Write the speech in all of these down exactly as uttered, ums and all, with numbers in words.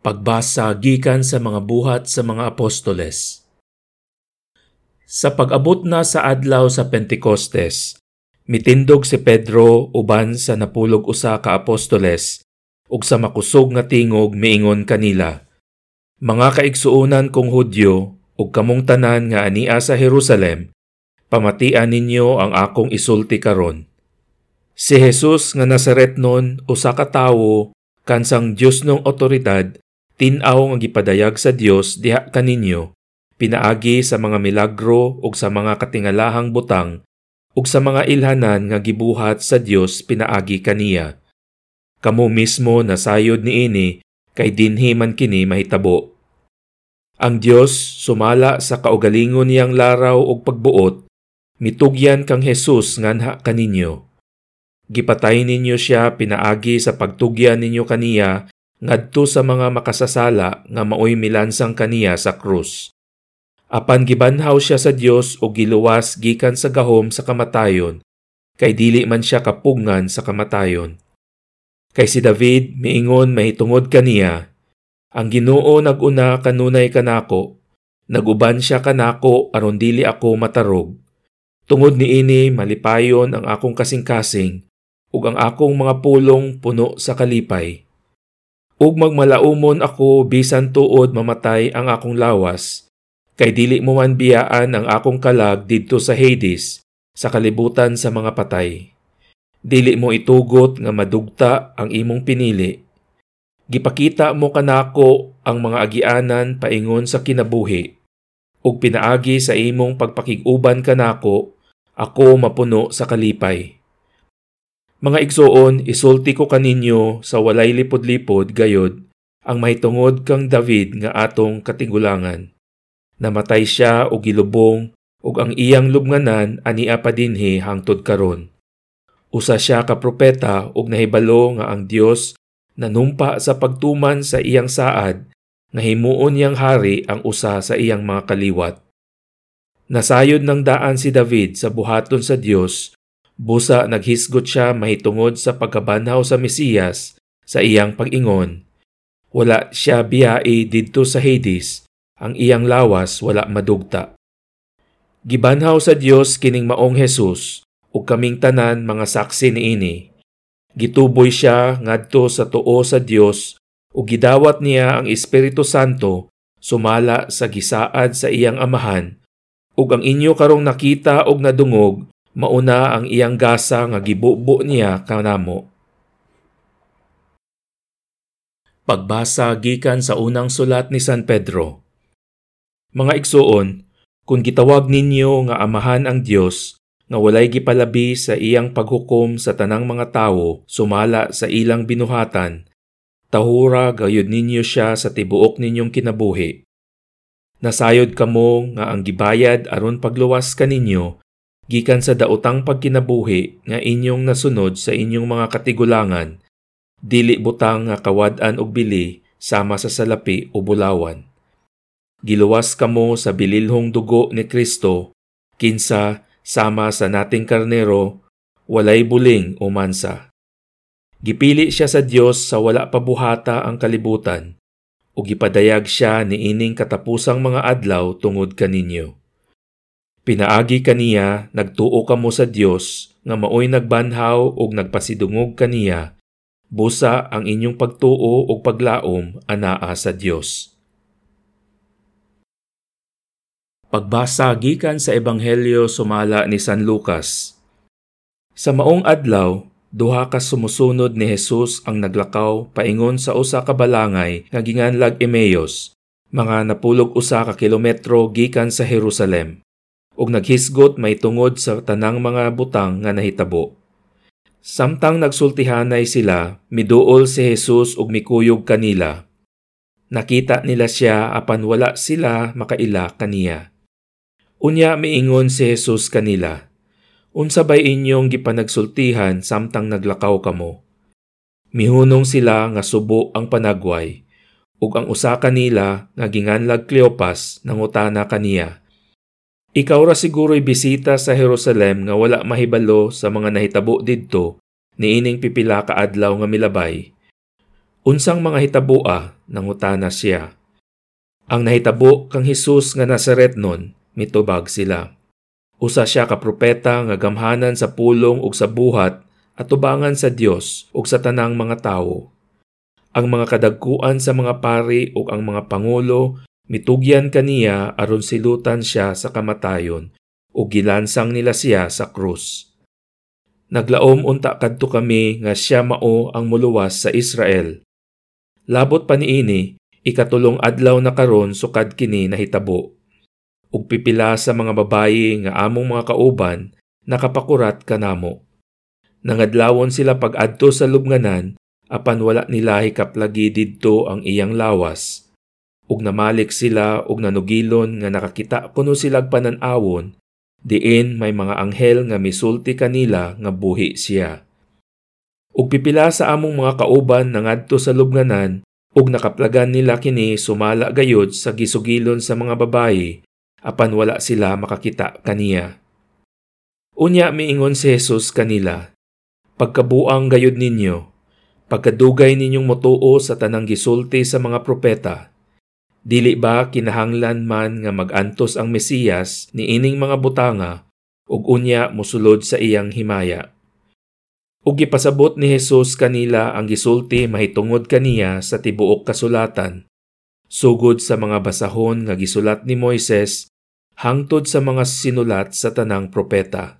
Pagbasa gikan sa mga buhat sa mga apostoles. Sa pag-abot na sa adlaw sa Pentecostes, mitindog si Pedro uban sa napulog usa ka apostoles ug sa makusog nga tingog miingon kanila, "Mga kaigsuonan kong Hudyo ug kamong tanan nga ania sa Jerusalem, pamatian ninyo ang akong isulti karon. Si Jesus nga Nazaretnon usa ka tawo kansang Dios nung otoridad, tin-aw nga gipadayag sa Dios diha kaninyo, pinaagi sa mga milagro ug sa mga katingalahang butang ug sa mga ilhanan nga gibuhat sa Dios pinaagi kaniya. Kamo mismo nasayod niini kay dinhi man kini mahitabo. Ang Dios sumala sa kaugalingon niyang laraw ug pagbuot, mitugyan kang Jesus nganha kaninyo. Gipatay ninyo siya pinaagi sa pagtugyan ninyo kaniya ngadto sa mga makasasala nga maoy milansang kaniya sa krus. Apan gibanhaw siya sa Dios o giluwas gikan sa gahom sa kamatayon, kay dili man siya kapugngan sa kamatayon. Kay si David miingon mahitungod kaniya, ang Ginoo naguna kanunay kanako, naguban siya kanako aron dili ako matarog. Tungod niini malipayon ang akong kasing-kasing ug ang akong mga pulong puno sa kalipay. Ug magmalaumon ako bisan tuod mamatay ang akong lawas, kay dili mo man biyaan ang akong kalag didto sa Hades, sa kalibutan sa mga patay. Dili mo itugot nga madugta ang imong pinili. Gipakita mo kanako ang mga agianan paingon sa kinabuhi, ug pinaagi sa imong pagpakiguban kanako, ako mapuno sa kalipay. Mga igsoon, isulti ko kaninyo sa walay lipod-lipod gayod ang mahitungod kang David nga atong katingulangan. Namatay siya o gilubong o ang iyang lubnganan ania pa dinhi hangtod karon. Usa siya ka propeta o nahibalo nga ang Dios nanumpa sa pagtuman sa iyang saad nga himuon niyang hari ang usa sa iyang mga kaliwat. Nasayod ng daan si David sa buhaton sa Dios, busa naghisgot siya mahitungod sa pagkabanhaw sa Mesiyas sa iyang pag-ingon. Wala siya biyai didto sa Hades, ang iyang lawas wala madugta. Gibanhaw sa Dios kining maong Jesus, ug kaming tanan mga saksi niini. Gituboy siya ngadto sa tuo sa Dios, ug gidawat niya ang Espiritu Santo sumala sa gisaad sa iyang amahan, ug ang inyo karong nakita ug nadungog mauna ang iyang gasa nga gibubo niya kanamo. Pagbasa gikan sa unang sulat ni San Pedro. Mga igsoon, kung gitawag ninyo nga amahan ang Dios nga walay gipalabi sa iyang paghukom sa tanang mga tawo sumala sa ilang binuhatan, tahura gayud ninyo siya sa tibuok ninyong kinabuhi. Nasayod kamo nga ang gibayad aron pagluwas kaninyo gikan sa daotang pagkinabuhi nga inyong nasunod sa inyong mga katigulangan, dili butang nga kawad-an og bili sama sa salapi o bulawan. Giluwas kamo sa bililhong dugo ni Kristo, kinsa sama sa nating karnero, walay buling o mansa. Gipili siya sa Dios sa wala pabuhata ang kalibutan, o gipadayag siya niining katapusang mga adlaw tungod kaninyo. Pinaagi kaniya nagtuo kamo sa Dios nga maoy nagbanhaw ug nagpasidungog kaniya, busa ang inyong pagtuo ug paglaom anaa sa Dios. Pagbasa gikan sa Ebanghelyo sumala ni San Lucas. Sa maong adlaw, duha ka sumusunod ni Jesus ang naglakaw paingon sa usa ka balangay nga ginganlag Emmaus, mga napulog usa ka kilometro gikan sa Jerusalem, ug naghisgot mahitungod sa tanang mga butang nga nahitabo. Samtang nagsultihanay sila, miduol si Jesus ug mikuyog kanila. Nakita nila siya apan wala sila makaila kaniya. Unya miingon si Jesus kanila, "Unsa bay inyong gipanagsultihan samtang naglakaw kamo?" Mihunong sila nga subo ang panagway, ug ang usa kanila nga ginganlag Cleopas nangutana kaniya, "Ikaw ra siguro'y bisita sa Jerusalem nga wala mahibalo sa mga nahitabo didto niining pipila ka adlaw nga milabay. Unsang mga hitaboa nangutana siya. Ang nahitabo kang Hesus nga Nazaret nun, mitubag sila. Usa siya ka propeta nga gamhanan sa pulong ug sa buhat at tubangan sa Dios ug sa tanang mga tawo. Ang mga kadagkuan sa mga pari ug ang mga pangulo mitugyan kaniya aron silutan siya sa kamatayon ug gilansang nila siya sa krus. Naglaom unta kadto kami nga siya mao ang muluwas sa Israel. Labot pa niini, ikatulong adlaw na karon sukad kini nahitabo. Ug pipila sa mga babayi nga among mga kauban nakapakurat kanamo. Nangadlawon sila pag-adto sa lubnganan apan wala nila hikap lagi didto ang iyang lawas. Ug namalik sila ug nanugilon nga nakakita kuno silag panan-awon diin may mga anghel nga misulti kanila nga buhi siya. Ug pipila sa among mga kauban nangadto sa lubnganan ug nakaplagan nila kini sumala gayud sa gisugilon sa mga babayi apan wala sila makakita kaniya. Unya miingon si Hesus kanila, "Pagkabuang gayud ninyo, pagkadugay ninyong motuo sa tanang gisulti sa mga propeta, dili ba kinahanglan man nga magantos ang Mesiyas ni ining mga butanga ug unya mosulod sa iyang himaya?" Ug gipasabot ni Hesus kanila ang gisulti mahitungod kaniya sa tibuok kasulatan, sugod sa mga basahon nga gisulat ni Moises hangtod sa mga sinulat sa tanang propeta.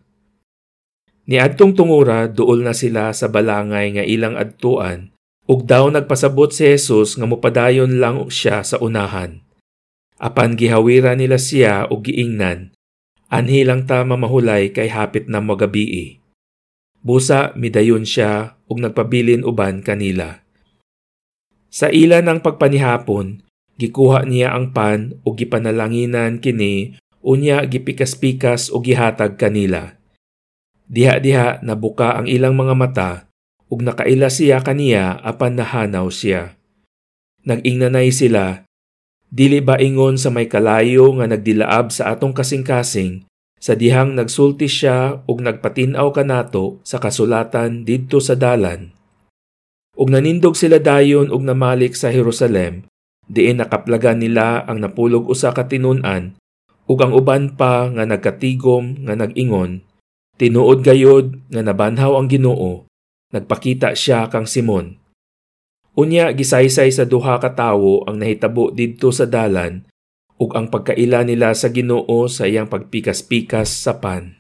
Niadtong tungura duol na sila sa balangay nga ilang adtuan ug daw nagpasabot si Hesus nga mopadayon lang siya sa unahan. Apan gihawira nila siya ug giingnan, "Anhi lang ta mamahulay kay hapit na magabii." Busa midayon siya ug nagpabilin uban kanila. Sa ila ng pagpanihapon, gikuha niya ang pan ug gipanalanginan kini unya gipikas-pikas ug gihatag kanila. Diha-diha nabuka ang ilang mga mata ug nakaila siya kaniya apan nahanaw siya. Nag-ingnanay sila, "Dili ba ingon sa may kalayo nga nagdilaab sa atong kasing-kasing sa dihang nagsulti siya ug nagpatinaw kanato sa kasulatan didto sa dalan?" Ug nanindog sila dayon ug namalik sa Jerusalem, diin nakaplagan nila ang napulog usa ka tinun-an ug ang uban pa nga nagkatigom nga nag-ingon, "Tinuod gayod nga nabanhaw ang Ginoo, nagpakita siya kang Simon." Unya gisaysay sa duha ka tawo ang nahitabo didto sa dalan ug ang pagkaila nila sa Ginoo sa iyang pagpikas-pikas sa pan.